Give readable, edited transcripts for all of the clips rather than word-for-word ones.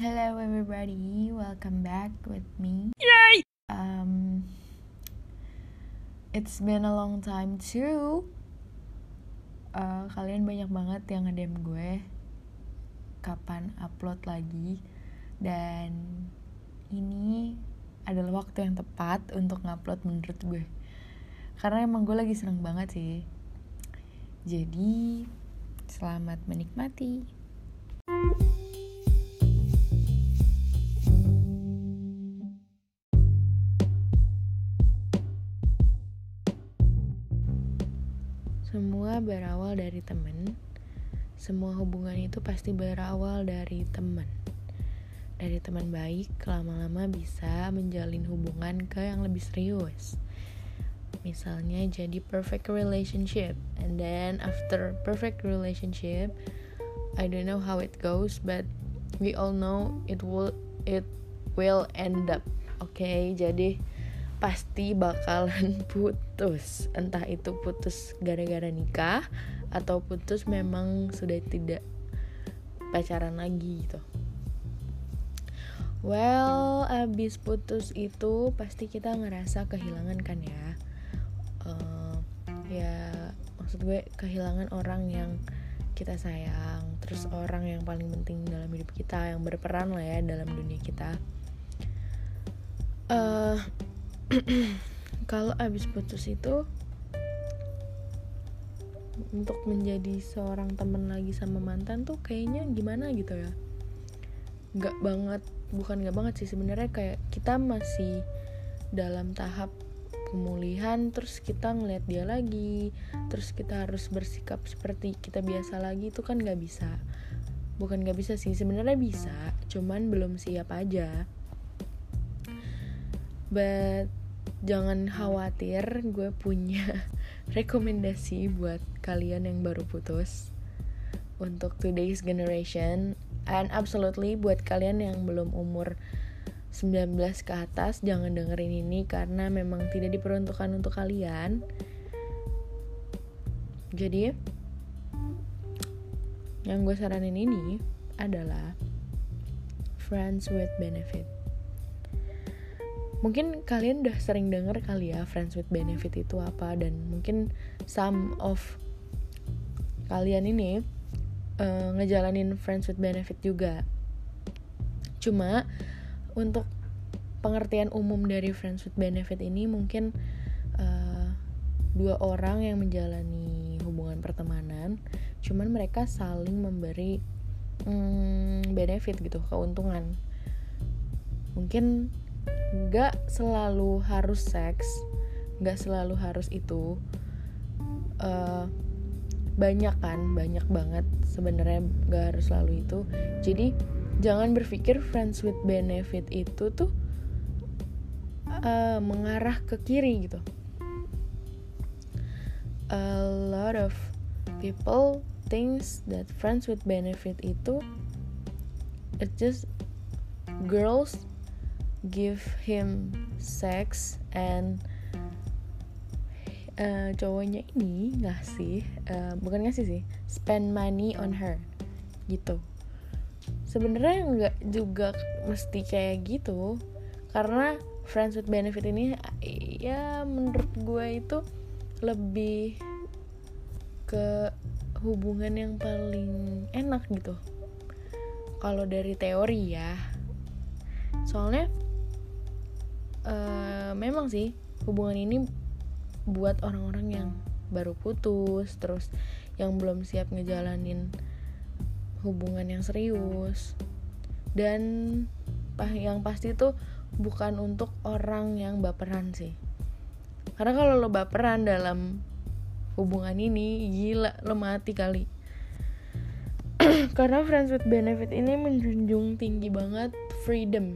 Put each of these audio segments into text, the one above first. Hello everybody, welcome back with me. Yay! It's been a long time too. Kalian banyak banget yang nge-DM gue kapan upload lagi, dan ini adalah waktu yang tepat untuk ngupload menurut gue, karena emang gue lagi seneng banget sih. Jadi selamat menikmati. Semua berawal dari teman. Semua hubungan itu pasti berawal dari teman. Dari teman baik, lama-lama bisa menjalin hubungan ke yang lebih serius. Misalnya jadi perfect relationship, and then after perfect relationship, I don't know how it goes, but we all know it will end up. Okay, jadi pasti bakalan putus, entah itu putus gara-gara nikah atau putus memang sudah tidak pacaran lagi gitu. Well, abis putus itu pasti kita ngerasa kehilangan kan ya. Ya maksud gue kehilangan orang yang kita sayang, terus orang yang paling penting dalam hidup kita, yang berperan lah ya dalam dunia kita. Kalau abis putus itu, untuk menjadi seorang teman lagi sama mantan tuh kayaknya gimana gitu ya. Bukan gak banget sih sebenarnya, kayak kita masih dalam tahap pemulihan, terus kita ngeliat dia lagi, terus kita harus bersikap seperti kita biasa lagi, itu kan gak bisa. Bukan gak bisa sih, sebenarnya bisa, cuman belum siap aja. But jangan khawatir, gue punya rekomendasi buat kalian yang baru putus, untuk today's generation, and absolutely buat kalian yang belum umur 19 ke atas, jangan dengerin ini karena memang tidak diperuntukkan untuk kalian. Jadi yang gue saranin ini adalah Friends with Benefit. Mungkin kalian udah sering denger kali ya Friends with Benefit itu apa, dan mungkin some of kalian ini ngejalanin Friends with Benefit juga. Cuma untuk pengertian umum dari Friends with Benefit ini mungkin dua orang yang menjalani hubungan pertemanan, cuman mereka saling memberi benefit gitu, keuntungan. Mungkin gak selalu harus seks, gak selalu harus itu. Banyak banget sebenarnya, gak harus selalu itu. Jadi jangan berpikir Friends with Benefit itu tuh mengarah ke kiri gitu. A lot of people thinks that Friends with Benefit itu it's just girls give him sex, and cowoknya ini bukan ngasih sih spend money on her gitu. Sebenarnya nggak juga mesti kayak gitu, karena Friends with Benefit ini ya menurut gue itu lebih ke hubungan yang paling enak gitu, kalau dari teori ya. Soalnya memang sih hubungan ini buat orang-orang yang baru putus, terus yang belum siap ngejalanin hubungan yang serius, dan yang pasti tuh bukan untuk orang yang baperan sih. Karena kalau lo baperan dalam hubungan ini, gila lo mati kali. Karena Friends with Benefit ini menjunjung tinggi banget freedom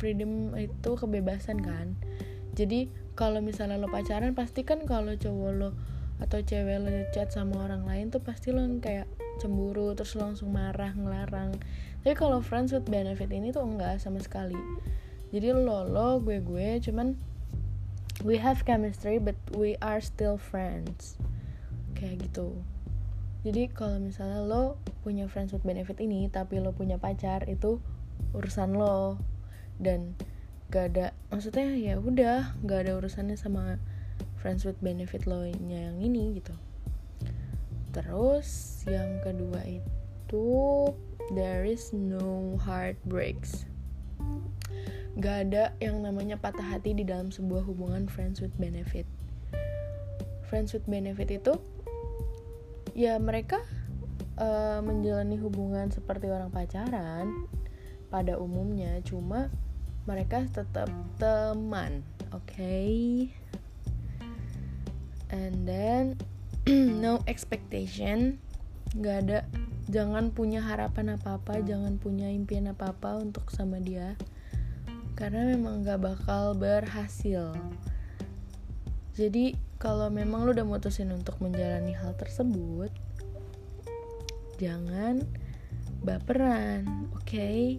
itu kebebasan kan. Jadi kalau misalnya lo pacaran, pasti kan kalau cowok lo atau cewek lo chat sama orang lain tuh pasti lo kayak cemburu, terus langsung marah, ngelarang. Tapi kalau Friends with Benefit ini tuh enggak sama sekali. Jadi lo gue, cuman we have chemistry but we are still friends, kayak gitu. Jadi kalau misalnya lo punya Friends with Benefit ini tapi lo punya pacar, itu urusan lo, dan gak ada, maksudnya ya udah gak ada urusannya sama Friends with benefit lo nya yang ini gitu. Terus yang kedua itu there is no heartbreaks. Gak ada yang namanya patah hati di dalam sebuah hubungan Friends with benefit. Friends with benefit itu ya mereka menjalani hubungan seperti orang pacaran pada umumnya, cuma mereka tetap teman, okay? And then no expectation, gak ada, jangan punya harapan apa-apa, jangan punya impian apa-apa untuk sama dia, karena memang gak bakal berhasil. Jadi kalau memang lo udah mutusin untuk menjalani hal tersebut, jangan baperan, okay?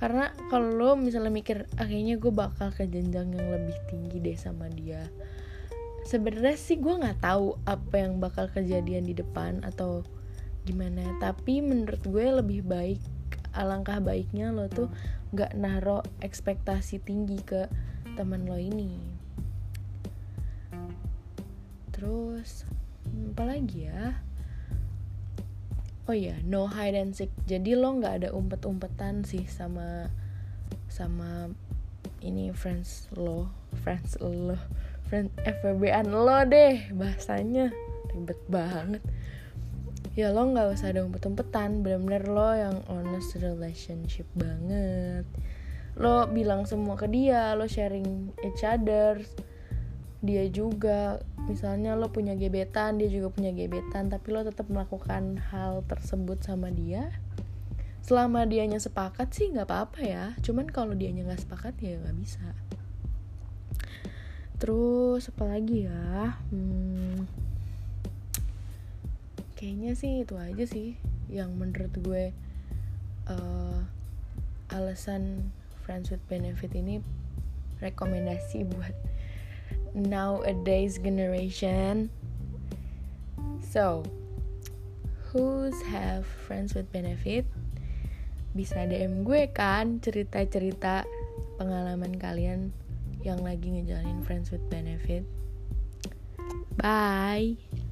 Karena kalau lo misalnya mikir, akhirnya gue bakal ke jenjang yang lebih tinggi deh sama dia, sebenarnya sih gue nggak tahu apa yang bakal kejadian di depan atau gimana. Tapi menurut gue lebih baik, alangkah baiknya lo tuh nggak naro ekspektasi tinggi ke teman lo ini. Terus apa lagi ya? Oh iya, no hide and seek. Jadi lo nggak ada umpet-umpetan sih sama ini friends lo, friend FWB-an lo deh bahasanya, ribet banget. Ya lo nggak usah ada umpet-umpetan, benar-benar lo yang honest relationship banget. Lo bilang semua ke dia, lo sharing each other. Dia juga, misalnya lo punya gebetan, dia juga punya gebetan, tapi lo tetap melakukan hal tersebut sama dia. Selama dianya sepakat sih gak apa-apa ya, cuman kalau dianya gak sepakat ya gak bisa. Terus apa lagi ya? Kayaknya sih itu aja sih yang menurut gue alasan Friends with benefit ini rekomendasi buat nowadays generation. So, who's have friends with benefit? Bisa DM gue kan, cerita-cerita pengalaman kalian yang lagi ngejalanin friends with benefit. Bye.